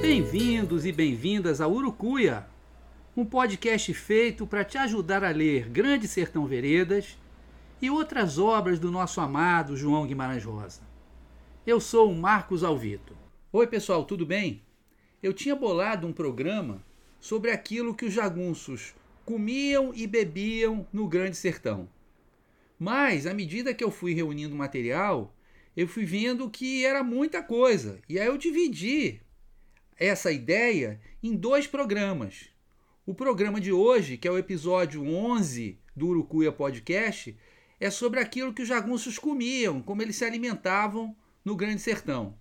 Bem-vindos e bem-vindas a Urucuya, um podcast feito para te ajudar a ler Grande Sertão Veredas e outras obras do nosso amado João Guimarães Rosa. Eu sou o Marcos Alvito. Oi pessoal, tudo bem? Eu tinha bolado um programa sobre aquilo que os jagunços comiam e bebiam no Grande Sertão. Mas, à medida que eu fui reunindo material, eu fui vendo que era muita coisa. E aí eu dividi essa ideia em dois programas. O programa de hoje, que é o episódio 11 do Urucuya Podcast, é sobre aquilo que os jagunços comiam, como eles se alimentavam no Grande Sertão.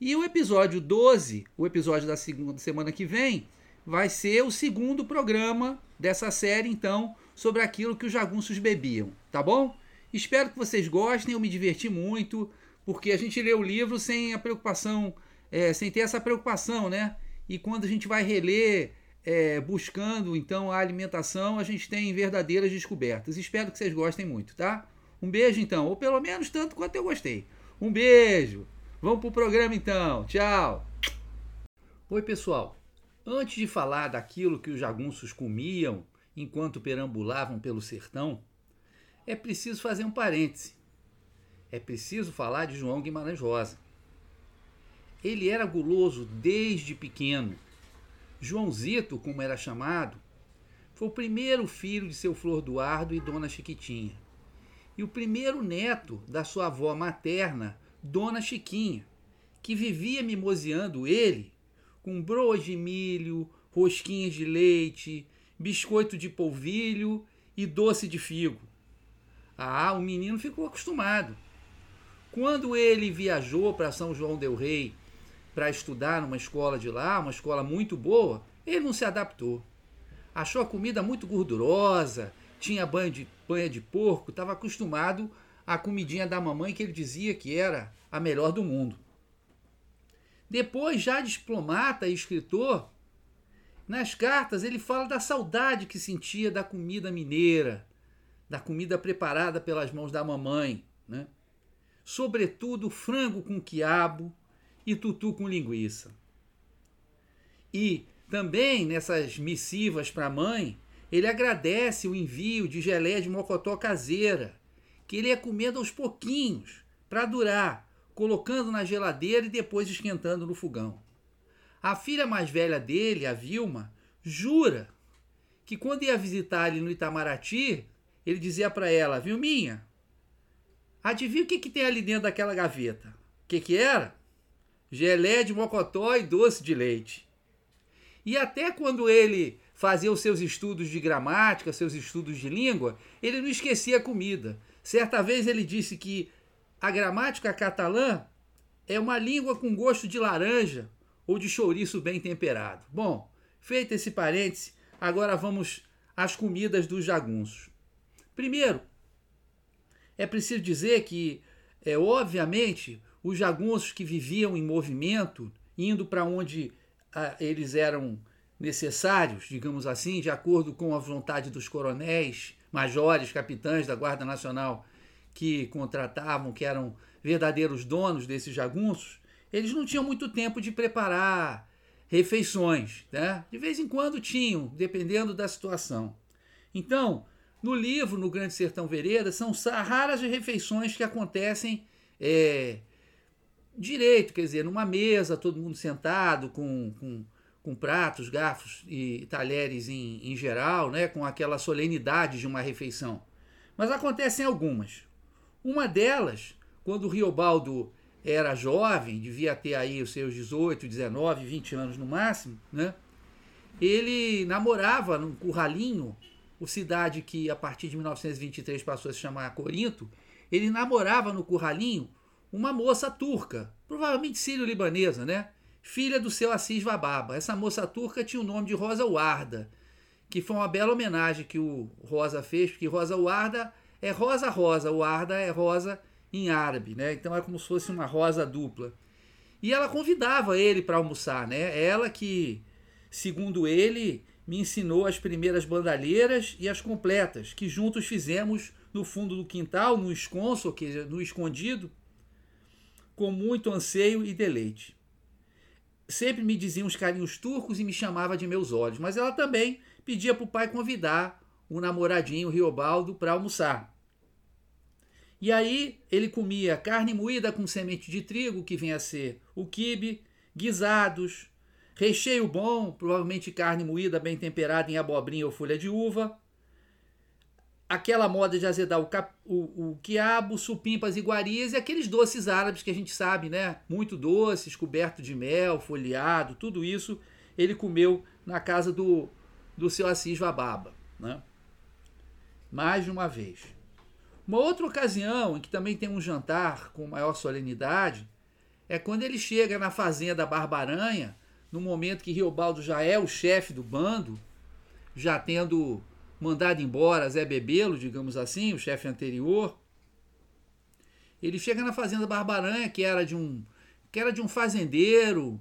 E o episódio 12, o episódio da segunda semana que vem, vai ser o segundo programa dessa série, então, sobre aquilo que os jagunços bebiam, tá bom? Espero que vocês gostem, eu me diverti muito, porque a gente lê o livro sem a preocupação... sem ter essa preocupação, né? E quando a gente vai reler, buscando então a alimentação, a gente tem verdadeiras descobertas. Espero que vocês gostem muito, tá? Um beijo então, ou pelo menos tanto quanto eu gostei. Um beijo! Vamos pro programa então, tchau! Oi pessoal, antes de falar daquilo que os jagunços comiam enquanto perambulavam pelo sertão, é preciso fazer um parêntese. É preciso falar de João Guimarães Rosa. Ele era guloso desde pequeno. Joãozito, como era chamado, foi o primeiro filho de seu Flor Duardo e Dona Chiquitinha, e o primeiro neto da sua avó materna, Dona Chiquinha, que vivia mimoseando ele com broas de milho, rosquinhas de leite, biscoito de polvilho e doce de figo. Ah, o menino ficou acostumado. Quando ele viajou para São João del Rei para estudar numa escola de lá, uma escola muito boa, ele não se adaptou. Achou a comida muito gordurosa, tinha banha de porco, estava acostumado à comidinha da mamãe que ele dizia que era a melhor do mundo. Depois, já diplomata e escritor, nas cartas ele fala da saudade que sentia da comida mineira, da comida preparada pelas mãos da mamãe, né? Sobretudo frango com quiabo, e tutu com linguiça. E também nessas missivas para a mãe, ele agradece o envio de geleia de mocotó caseira, que ele ia comendo aos pouquinhos, para durar, colocando na geladeira e depois esquentando no fogão. A filha mais velha dele, a Vilma, jura que quando ia visitar ele no Itamaraty, ele dizia para ela: Vilminha, adivinha o que tem ali dentro daquela gaveta? O que era? Geleia de mocotó e doce de leite. E até quando ele fazia os seus estudos de gramática, seus estudos de língua, ele não esquecia a comida. Certa vez ele disse que a gramática catalã é uma língua com gosto de laranja ou de chouriço bem temperado. Bom, feito esse parêntese, agora vamos às comidas dos jagunços. Primeiro, é preciso dizer que, obviamente, os jagunços que viviam em movimento, indo para onde eles eram necessários, digamos assim, de acordo com a vontade dos coronéis, majores, capitães da Guarda Nacional que contratavam, que eram verdadeiros donos desses jagunços, eles não tinham muito tempo de preparar refeições, né? De vez em quando tinham, dependendo da situação. Então, no livro, no Grande Sertão Veredas, são raras as refeições que acontecem... direito, quer dizer, numa mesa, todo mundo sentado, com pratos, garfos e talheres em geral, né, com aquela solenidade de uma refeição. Mas acontecem algumas. Uma delas, quando o Riobaldo era jovem, devia ter aí os seus 18, 19, 20 anos no máximo, né, ele namorava no Curralinho, a cidade que a partir de 1923 passou a se chamar Corinto. Ele namorava no Curralinho uma moça turca, provavelmente sírio-libanesa, né? filha do seu Assis Bababa. Essa moça turca tinha o nome de Rosa Uarda, que foi uma bela homenagem que o Rosa fez, porque Rosa Uarda é rosa-rosa, Uarda é rosa em árabe, né? Então é como se fosse uma rosa dupla. E ela convidava ele para almoçar, né? Ela que, segundo ele, me ensinou as primeiras bandalheiras e as completas, que juntos fizemos no fundo do quintal, no esconso, ou seja, no escondido, com muito anseio e deleite. Sempre me diziam os carinhos turcos e me chamava de meus olhos, mas ela também pedia para o pai convidar o namoradinho, o Riobaldo, para almoçar. E aí ele comia carne moída com semente de trigo, que vem a ser o quibe, guisados, recheio bom, provavelmente carne moída bem temperada em abobrinha ou folha de uva, aquela moda de azedar o quiabo, supimpas e iguarias e aqueles doces árabes que a gente sabe, né? Muito doces, coberto de mel, folheado, tudo isso ele comeu na casa do seu Assis Bababa, né? Mais de uma vez. Uma outra ocasião, em que também tem um jantar com maior solenidade, é quando ele chega na fazenda Barbaranha, no momento que Riobaldo já é o chefe do bando, já tendo mandado embora Zé Bebelo, digamos assim, o chefe anterior. Ele chega na fazenda Barbaranha, que era de um fazendeiro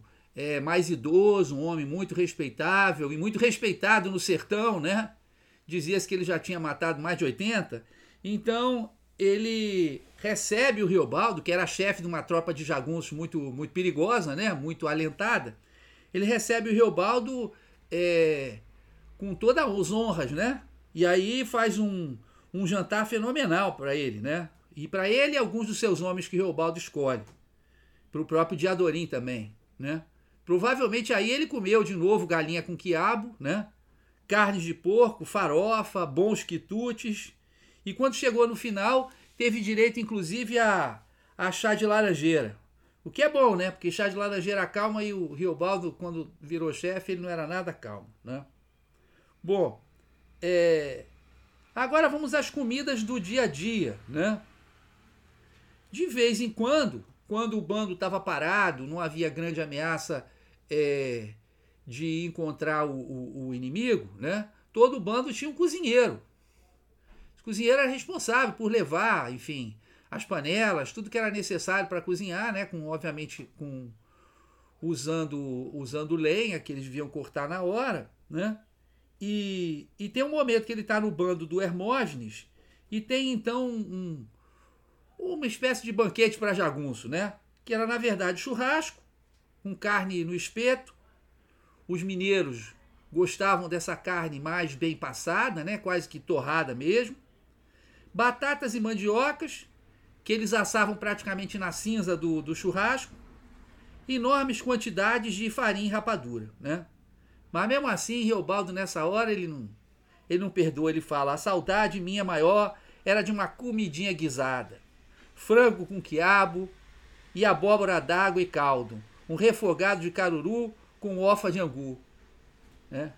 mais idoso, um homem muito respeitável e muito respeitado no sertão, né? Dizia-se que ele já tinha matado mais de 80. Então ele recebe o Riobaldo, que era chefe de uma tropa de jagunços muito, muito perigosa, né? Muito alentada. Ele recebe o Riobaldo com todas as honras, né? E aí faz um jantar fenomenal para ele, né? E para ele e alguns dos seus homens que Riobaldo escolhe. Para o próprio Diadorim também, né? Provavelmente aí ele comeu de novo galinha com quiabo, né? Carnes de porco, farofa, bons quitutes. E quando chegou no final, teve direito inclusive a chá de laranjeira. O que é bom, né? Porque chá de laranjeira calma e o Riobaldo, quando virou chefe, ele não era nada calmo, né? Bom, agora vamos às comidas do dia a dia, né? De vez em quando o bando estava parado, não havia grande ameaça de encontrar o inimigo, né? Todo o bando tinha um cozinheiro. O cozinheiro era responsável por levar, enfim, as panelas, tudo que era necessário para cozinhar, né? Usando lenha, que eles deviam cortar na hora, né? E tem um momento que ele está no bando do Hermógenes e tem então uma espécie de banquete para jagunço, né? Que era na verdade churrasco, com carne no espeto. Os mineiros gostavam dessa carne mais bem passada, né? Quase que torrada mesmo. Batatas e mandiocas, que eles assavam praticamente na cinza do churrasco, enormes quantidades de farinha e rapadura, né? Mas mesmo assim, Riobaldo, nessa hora, ele não perdoa, ele fala: a saudade minha maior era de uma comidinha guisada, frango com quiabo e abóbora d'água e caldo, um refogado de caruru com ofa de angu, né?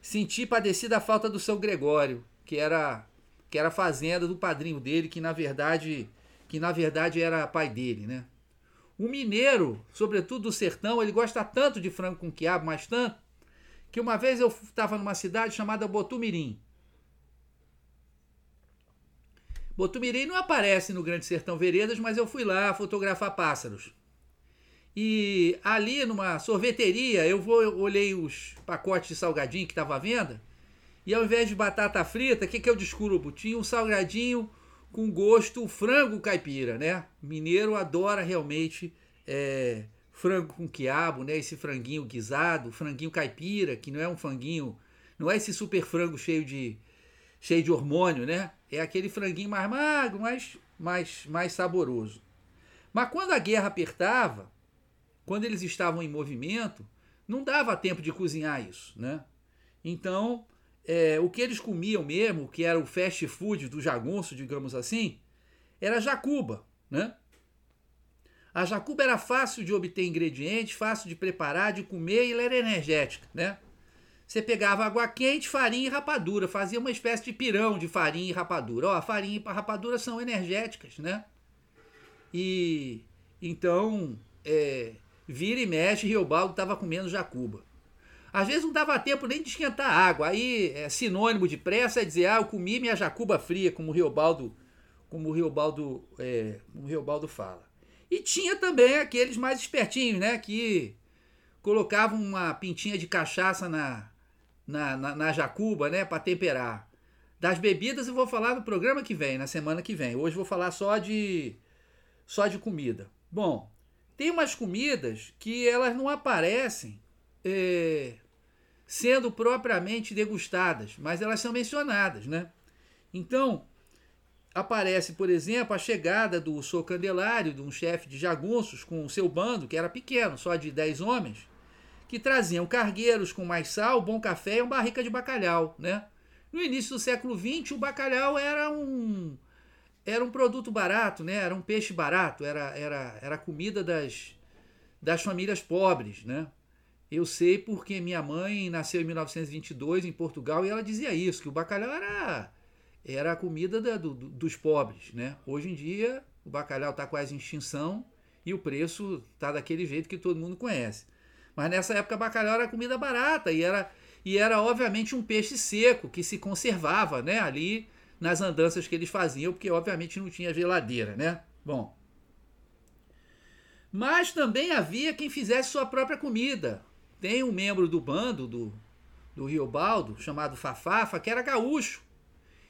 Senti padecida a falta do São Gregório, que era a fazenda do padrinho dele, que na verdade era pai dele, né? O mineiro, sobretudo do sertão, ele gosta tanto de frango com quiabo, mas tanto, que uma vez eu estava numa cidade chamada Botumirim. Botumirim não aparece no Grande Sertão Veredas, mas eu fui lá fotografar pássaros. E ali numa sorveteria, eu olhei os pacotes de salgadinho que estava à venda, e ao invés de batata frita, o que eu descubro? Tinha um salgadinho com gosto frango caipira, né? Mineiro adora realmente frango com quiabo, né? Esse franguinho guisado, franguinho caipira, que não é um franguinho, não é esse super frango cheio de hormônio, né? É aquele franguinho mais magro, mais saboroso. Mas quando a guerra apertava, quando eles estavam em movimento, não dava tempo de cozinhar isso, né? Então, o que eles comiam mesmo, que era o fast food do jagunço, digamos assim, era jacuba, né? A jacuba era fácil de obter ingredientes, fácil de preparar, de comer e ela era energética, né? Você pegava água quente, farinha e rapadura, fazia uma espécie de pirão de farinha e rapadura. Ó, a farinha e a rapadura são energéticas, né? E então Vira e mexe, Riobaldo estava comendo jacuba. Às vezes não dava tempo nem de esquentar água. Aí, sinônimo de pressa é dizer, eu comi minha jacuba fria, como o Riobaldo fala. E tinha também aqueles mais espertinhos, né? Que colocavam uma pintinha de cachaça na jacuba, né? Para temperar. Das bebidas eu vou falar no programa que vem, na semana que vem. Hoje eu vou falar só de comida. Bom, tem umas comidas que elas não aparecem sendo propriamente degustadas, mas elas são mencionadas, né? Então, aparece, por exemplo, a chegada do Sô Candelário, de um chefe de jagunços com o seu bando, que era pequeno, só de 10 homens, que traziam cargueiros com mais sal, bom café e uma barrica de bacalhau, né? No início do século XX, o bacalhau era um produto barato, né? Era um peixe barato, era a comida das famílias pobres, né? Eu sei porque minha mãe nasceu em 1922 em Portugal e ela dizia isso, que o bacalhau era a comida dos pobres, né? Hoje em dia, o bacalhau está quase em extinção e o preço está daquele jeito que todo mundo conhece. Mas nessa época, o bacalhau era comida barata e era obviamente um peixe seco que se conservava, né, ali nas andanças que eles faziam, porque obviamente não tinha geladeira, né? Bom. Mas também havia quem fizesse sua própria comida. Tem um membro do bando do Riobaldo, chamado Fafafa, que era gaúcho.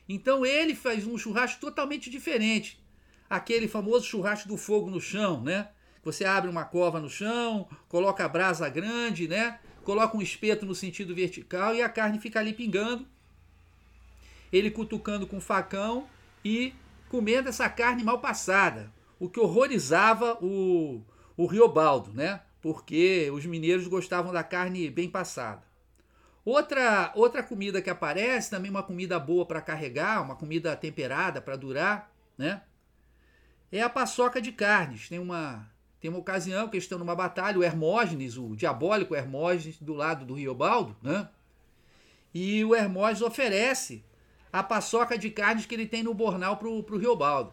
Então ele faz um churrasco totalmente diferente. Aquele famoso churrasco do fogo no chão, né? Você abre uma cova no chão, coloca a brasa grande, né? Coloca um espeto no sentido vertical e a carne fica ali pingando, ele cutucando com facão e comendo essa carne mal passada, o que horrorizava o Riobaldo, né? Porque os mineiros gostavam da carne bem passada. Outra comida que aparece, também uma comida boa para carregar, uma comida temperada para durar, né? É a paçoca de carnes. Tem uma ocasião que eles estão numa batalha, o Hermógenes, o diabólico Hermógenes, do lado do Riobaldo, né? E o Hermógenes oferece a paçoca de carnes que ele tem no bornal pro Riobaldo.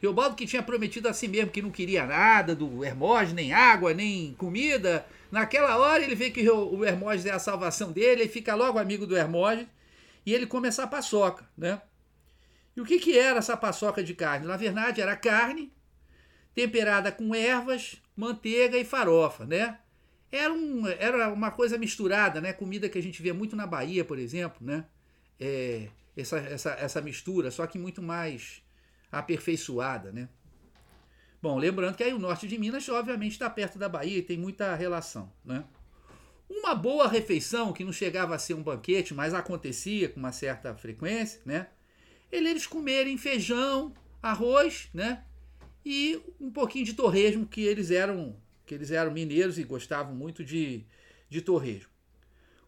Riobaldo, que tinha prometido a si mesmo que não queria nada do Hermógenes, nem água, nem comida. Naquela hora ele vê que o Hermógenes é a salvação dele, ele fica logo amigo do Hermógenes e ele come essa paçoca, né? E o que era essa paçoca de carne? Na verdade, era carne temperada com ervas, manteiga e farofa, né? Era uma coisa misturada, né? Comida que a gente vê muito na Bahia, por exemplo, né? Essa mistura, só que muito mais aperfeiçoada, né? Bom, lembrando que aí o norte de Minas, obviamente, está perto da Bahia e tem muita relação, né? Uma boa refeição, que não chegava a ser um banquete, mas acontecia com uma certa frequência, né? Eles comerem feijão, arroz, né? E um pouquinho de torresmo, que eles eram mineiros e gostavam muito de torresmo.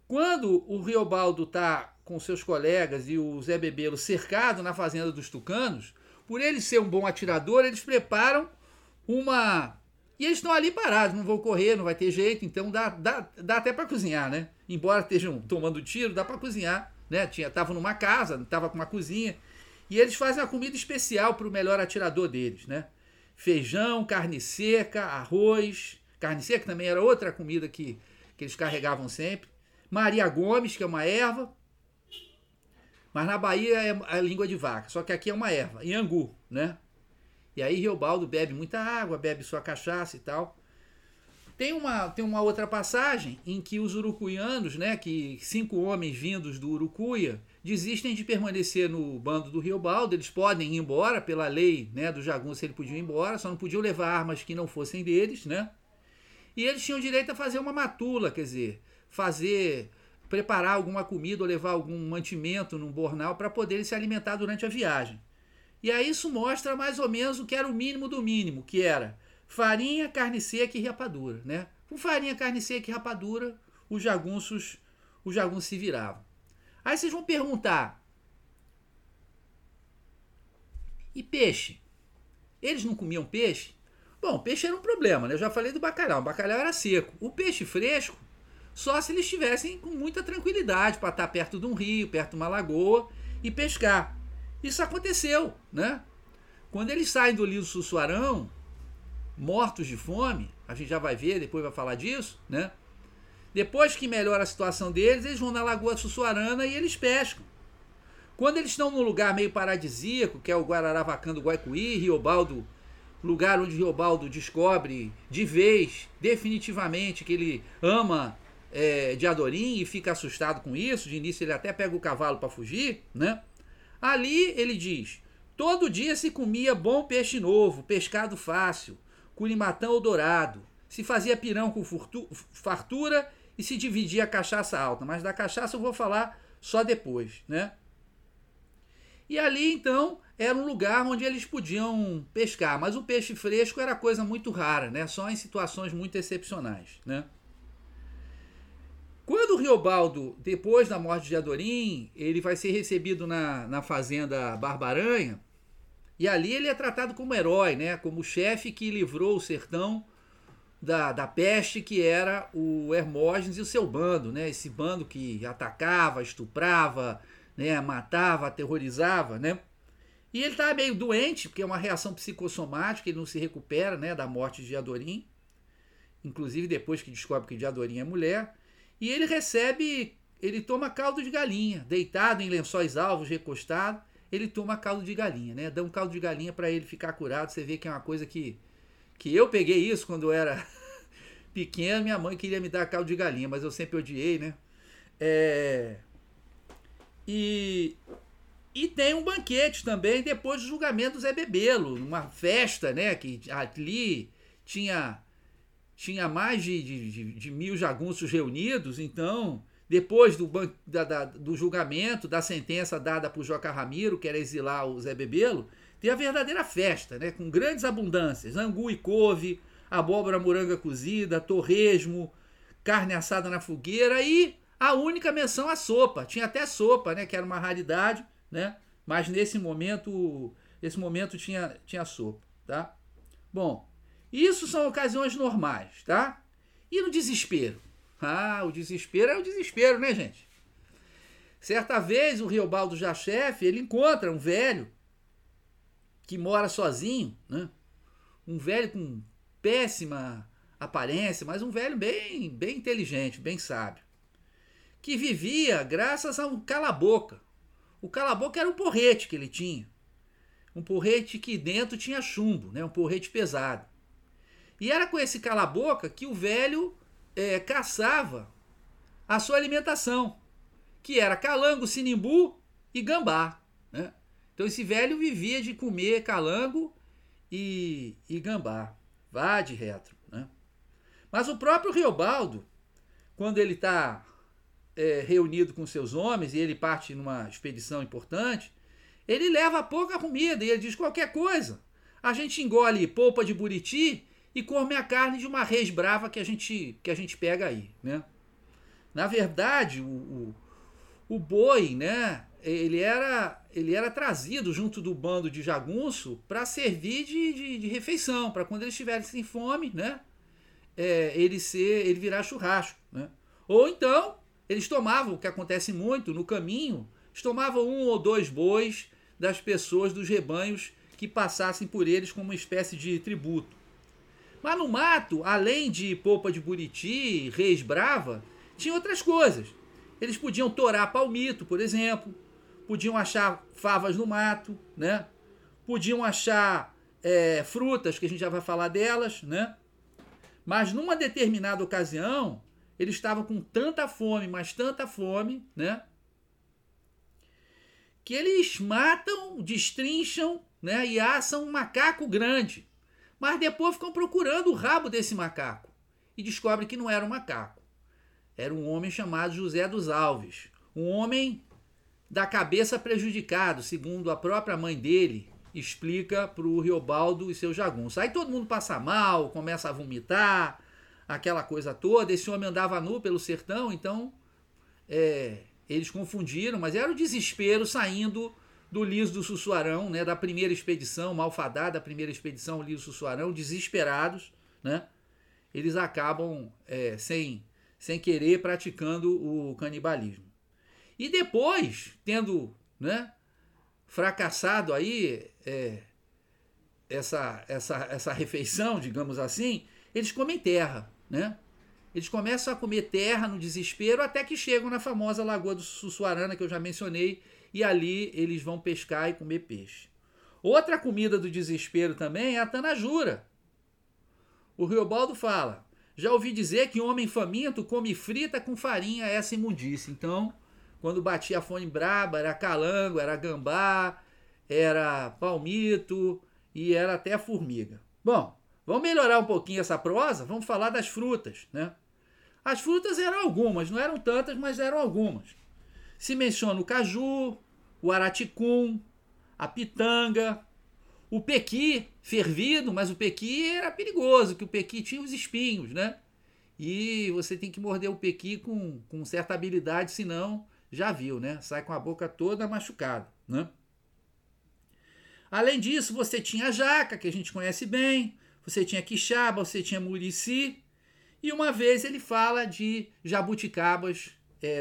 Quando o Riobaldo está com seus colegas e o Zé Bebelo cercado na fazenda dos tucanos, por ele ser um bom atirador, eles preparam uma... E eles estão ali parados, não vão correr, não vai ter jeito, então dá até para cozinhar, né? Embora estejam tomando tiro, dá para cozinhar, né? Estavam numa casa, estava com uma cozinha, e eles fazem a comida especial para o melhor atirador deles, né? Feijão, carne seca, arroz. Carne seca também era outra comida que eles carregavam sempre. Maria Gomes, que é uma erva. Mas na Bahia é a língua de vaca. Só que aqui é uma erva. Angu, né? E aí Riobaldo bebe muita água, bebe sua cachaça e tal. Tem uma outra passagem em que os urucuianos, né? Que 5 homens vindos do Urucuya desistem de permanecer no bando do Riobaldo. Eles podem ir embora, pela lei, né, do jagunço, eles podiam ir embora, só não podiam levar armas que não fossem deles, né? E eles tinham direito a fazer uma matula, quer dizer, preparar alguma comida ou levar algum mantimento num bornal para poderem se alimentar durante a viagem. E aí isso mostra mais ou menos o que era o mínimo do mínimo, que era farinha, carne seca e rapadura, né? Com farinha, carne seca e rapadura, os jagunços se viravam. Aí vocês vão perguntar, e peixe? Eles não comiam peixe? Bom, peixe era um problema, né? Eu já falei do bacalhau, o bacalhau era seco. O peixe fresco, só se eles estivessem com muita tranquilidade para estar perto de um rio, perto de uma lagoa e pescar. Isso aconteceu, né? Quando eles saem do Liso Sussuarão, mortos de fome, a gente já vai ver, depois vai falar disso, né? Depois que melhora a situação deles, eles vão na Lagoa Sussuarana e eles pescam. Quando eles estão num lugar meio paradisíaco, que é o Guararavacã do Guaicoí, Riobaldo, lugar onde Riobaldo descobre de vez, definitivamente, que ele ama Diadorim e fica assustado com isso. De início ele até pega o cavalo para fugir, né? Ali ele diz: todo dia se comia bom peixe novo, pescado fácil, curimatã ou dourado. Se fazia pirão com fartura e se dividia a cachaça alta. Mas da cachaça eu vou falar só depois, né? E ali, então, era um lugar onde eles podiam pescar. Mas o peixe fresco era coisa muito rara, né? Só em situações muito excepcionais, né? Quando o Riobaldo, depois da morte de Adorim, ele vai ser recebido na fazenda Barbaranha. E ali ele é tratado como herói, né? Como o chefe que livrou o sertão da peste, que era o Hermógenes e o seu bando, né? Esse bando que atacava, estuprava, né? Matava, aterrorizava, né? E ele tá meio doente, porque é uma reação psicossomática, ele não se recupera, né? Da morte de Diadorim, inclusive depois que descobre que Diadorim é mulher. E ele toma caldo de galinha, deitado em lençóis alvos, recostado, ele toma caldo de galinha, né? Dá um caldo de galinha para ele ficar curado. Você vê que é uma coisa que eu peguei isso quando eu era pequeno. Minha mãe queria me dar caldo de galinha, mas eu sempre odiei, né? E tem um banquete também depois do julgamento do Zé Bebelo, uma festa, né? Que ali tinha mais de 1.000 jagunços reunidos. Então, depois do julgamento, da sentença dada por Joca Ramiro, que era exilar o Zé Bebelo, tem a verdadeira festa, né? Com grandes abundâncias, angu e couve, abóbora moranga cozida, torresmo, carne assada na fogueira e a única menção à sopa. Tinha até sopa, né? Que era uma raridade, né? Mas nesse momento tinha sopa, tá? Bom, isso são ocasiões normais, tá? E no desespero? Ah, o desespero é o desespero, né, gente? Certa vez, o Riobaldo, já chefe, ele encontra um velho que mora sozinho, né? Um velho com péssima aparência, mas um velho bem, bem inteligente, bem sábio, que vivia graças a um cala-boca. O cala-boca era um porrete que ele tinha, um porrete que dentro tinha chumbo, né? Um porrete pesado. E era com esse cala-boca que o velho caçava a sua alimentação, que era calango, sinimbu e gambá, né? Então esse velho vivia de comer calango e gambá, vá de retro, né? Mas o próprio Riobaldo, quando ele está reunido com seus homens e ele parte numa expedição importante, ele leva pouca comida e ele diz: qualquer coisa, a gente engole polpa de buriti e come a carne de uma res brava que a gente pega aí, né? Na verdade, o boi, né? Ele era trazido junto do bando de jagunço para servir de refeição, para quando eles estivessem sem fome, né? Ele virar churrasco, né? Ou então, eles tomavam, o que acontece muito no caminho, eles tomavam 1 ou 2 bois das pessoas, dos rebanhos que passassem por eles como uma espécie de tributo. Mas no mato, além de polpa de buriti, res brava, tinha outras coisas. Eles podiam torar palmito, por exemplo. Podiam achar favas no mato, né? Podiam achar frutas, que a gente já vai falar delas, né? Mas numa determinada ocasião, eles estavam com tanta fome, mas tanta fome, né? Que eles matam, destrincham, né? E assam um macaco grande. Mas depois ficam procurando o rabo desse macaco e descobrem que não era um macaco. Era um homem chamado José dos Alves. Um homem da cabeça prejudicado, segundo a própria mãe dele explica para o Riobaldo e seu jagunço. Aí todo mundo passa mal, começa a vomitar, aquela coisa toda. Esse homem andava nu pelo sertão, então eles confundiram, mas era o desespero saindo do Liso Sussuarão, né, da primeira expedição, malfadada, a primeira expedição Liso Sussuarão, desesperados, né, eles acabam, sem querer, praticando o canibalismo. E depois, tendo, né, fracassado aí, essa refeição, digamos assim, eles comem terra, né? Eles começam a comer terra no desespero até que chegam na famosa Lagoa Sussuarana, que eu já mencionei, e ali eles vão pescar e comer peixe. Outra comida do desespero também é a tanajura. O Riobaldo fala, já ouvi dizer que homem faminto come frita com farinha, essa imundícia. Então, quando batia a fome braba, era calango, era gambá, era palmito e era até formiga. Bom, vamos melhorar um pouquinho essa prosa? Vamos falar das frutas, né? As frutas eram algumas, não eram tantas, mas eram algumas. Se menciona o caju, o araticum, a pitanga, o pequi fervido, mas o pequi era perigoso, que o pequi tinha os espinhos, né? E você tem que morder o pequi com certa habilidade, senão já viu, né? Sai com a boca toda machucada, né? Além disso, você tinha a jaca, que a gente conhece bem, você tinha quixaba, você tinha murici, e uma vez ele fala de jabuticabas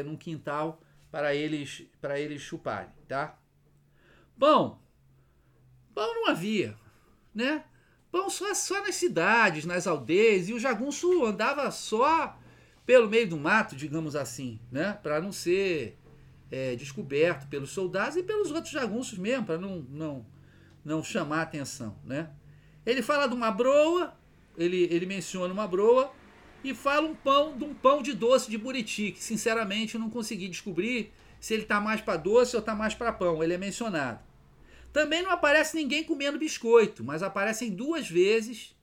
num quintal para eles chuparem, tá? Pão não havia, né? Pão só nas cidades, nas aldeias, e o jagunço andava só pelo meio do mato, digamos assim, né? Para não ser descoberto pelos soldados e pelos outros jagunços mesmo, para não chamar atenção, né? Ele fala de uma broa, ele menciona uma broa e fala de um pão de doce de Buriti, que sinceramente eu não consegui descobrir se ele está mais para doce ou está mais para pão, ele é mencionado. Também não aparece ninguém comendo biscoito, mas aparece duas vezes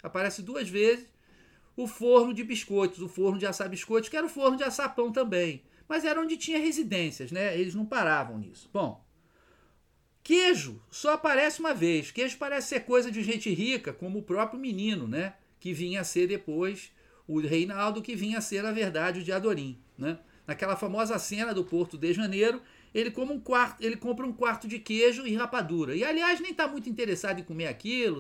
o forno de biscoitos, o forno de assar biscoitos, que era o forno de assar pão também, mas era onde tinha residências, né? Eles não paravam nisso. Bom, queijo só aparece uma vez. Queijo parece ser coisa de gente rica, como o próprio menino, né? Que vinha a ser depois o Reinaldo, que vinha a ser, na verdade, o Diadorim, né? Naquela famosa cena do Porto de Janeiro, ele compra um quarto de queijo e rapadura. E, aliás, nem está muito interessado em comer aquilo,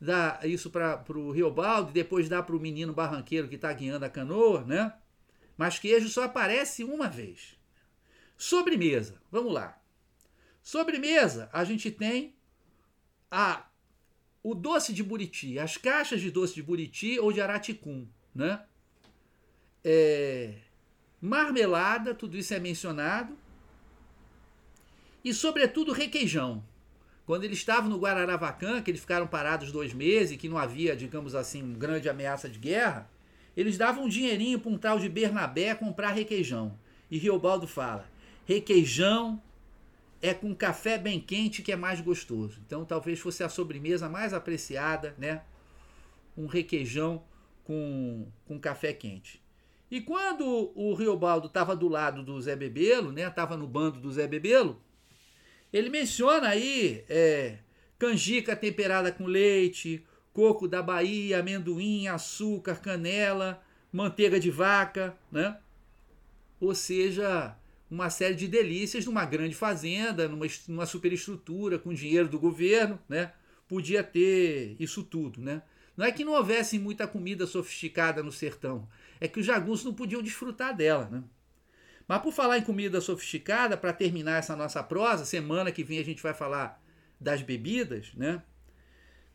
dá isso para o Riobaldo, depois dá para o menino barranqueiro que está guiando a canoa, né? Mas queijo só aparece uma vez. Sobremesa, vamos lá. Sobremesa, a gente tem o doce de Buriti, as caixas de doce de Buriti ou de araticum, né? Marmelada, tudo isso é mencionado. E, sobretudo, requeijão. Quando eles estavam no Guararavacã, que eles ficaram parados 2 meses, que não havia, digamos assim, uma grande ameaça de guerra, eles davam um dinheirinho para um tal de Bernabé comprar requeijão. E Riobaldo fala, requeijão é com café bem quente que é mais gostoso. Então talvez fosse a sobremesa mais apreciada, né? Um requeijão com café quente. E quando o Riobaldo estava do lado do Zé Bebelo, né? Estava no bando do Zé Bebelo, ele menciona aí canjica temperada com leite, coco da Bahia, amendoim, açúcar, canela, manteiga de vaca, né? Ou seja, uma série de delícias numa grande fazenda, numa superestrutura, com dinheiro do governo, né? Podia ter isso tudo, né? Não é que não houvesse muita comida sofisticada no sertão, é que os jagunços não podiam desfrutar dela, né? Mas por falar em comida sofisticada, para terminar essa nossa prosa, semana que vem a gente vai falar das bebidas, né?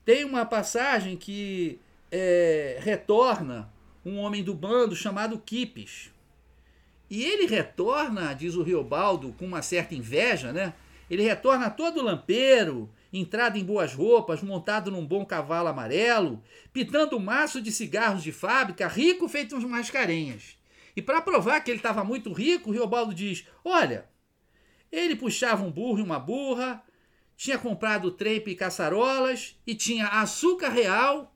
Tem uma passagem que retorna um homem do bando chamado Kipis. E ele retorna, diz o Riobaldo, com uma certa inveja, né? Ele retorna todo lampeiro, entrado em boas roupas, montado num bom cavalo amarelo, pitando um maço de cigarros de fábrica, rico feito uns mascarenhas. E para provar que ele estava muito rico, o Riobaldo diz, olha, ele puxava um burro e uma burra, tinha comprado trepa e caçarolas, e tinha açúcar real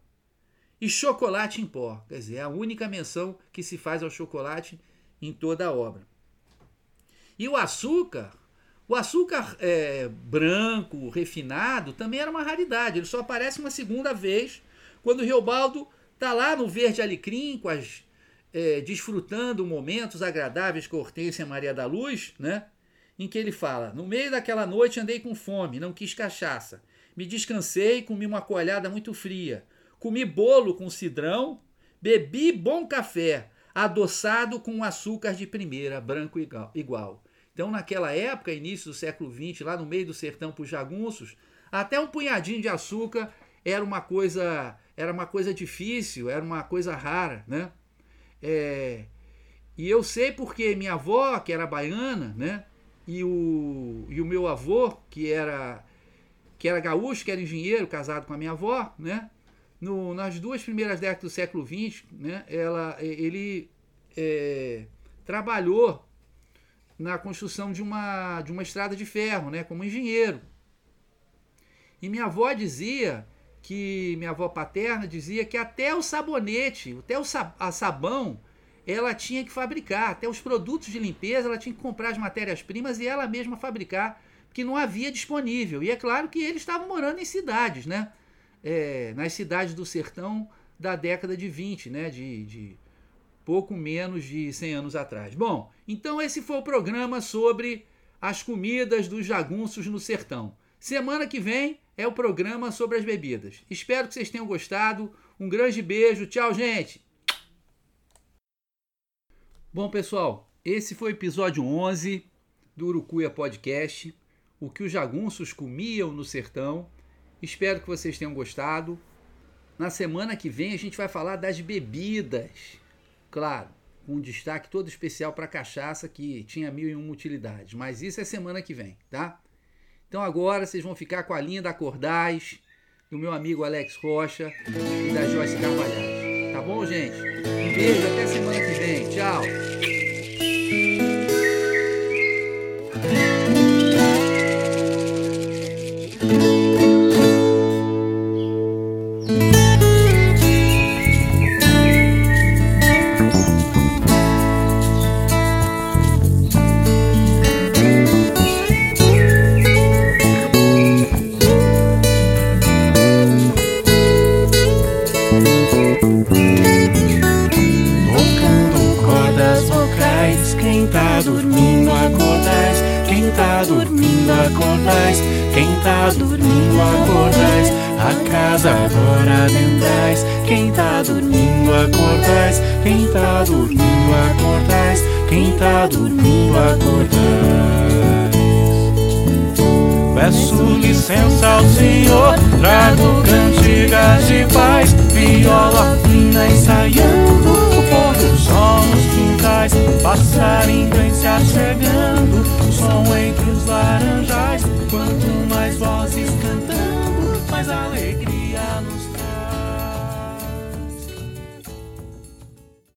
e chocolate em pó. Quer dizer, é a única menção que se faz ao chocolate em toda a obra. E o açúcar branco, refinado, também era uma raridade. Ele só aparece uma segunda vez, quando o Riobaldo está lá no Verde Alecrim, desfrutando momentos agradáveis com a Hortência Maria da Luz, né? Em que ele fala, no meio daquela noite andei com fome, não quis cachaça. Me descansei, comi uma coalhada muito fria. Comi bolo com cidrão, bebi bom café, adoçado com açúcar de primeira, branco igual. Então, naquela época, início do século XX, lá no meio do sertão para os jagunços, Até um punhadinho de açúcar era uma coisa difícil, era uma coisa rara, né? E eu sei porque minha avó, que era baiana, né? E o meu avô, que era gaúcho, que era engenheiro, casado com a minha avó, né? Nas duas primeiras décadas do século XX, né? Ele trabalhou na construção de uma estrada de ferro, né? Como engenheiro. E minha avó dizia que, minha avó paterna dizia que até o sabonete, até a sabão, ela tinha que fabricar, até os produtos de limpeza, ela tinha que comprar as matérias-primas e ela mesma fabricar, porque não havia disponível. E é claro que eles estavam morando em cidades, né? Nas cidades do sertão da década de 20, né? De pouco menos de 100 anos atrás. Bom, então esse foi o programa sobre as comidas dos jagunços no sertão. Semana que vem é o programa sobre as bebidas. Espero que vocês tenham gostado. Um grande beijo. Tchau, gente! Bom, pessoal, esse foi o episódio 11 do Urucuya Podcast, o que os jagunços comiam no sertão. Espero que vocês tenham gostado. Na semana que vem a gente vai falar das bebidas. Claro, um destaque todo especial para a cachaça, que tinha 1001 utilidades. Mas isso é semana que vem, tá? Então agora vocês vão ficar com a linha da Cordais, do meu amigo Alex Rocha e da Joyce Carvalho. Tá bom, gente? Um beijo, até semana que vem. Tchau! Passarinho em se achar.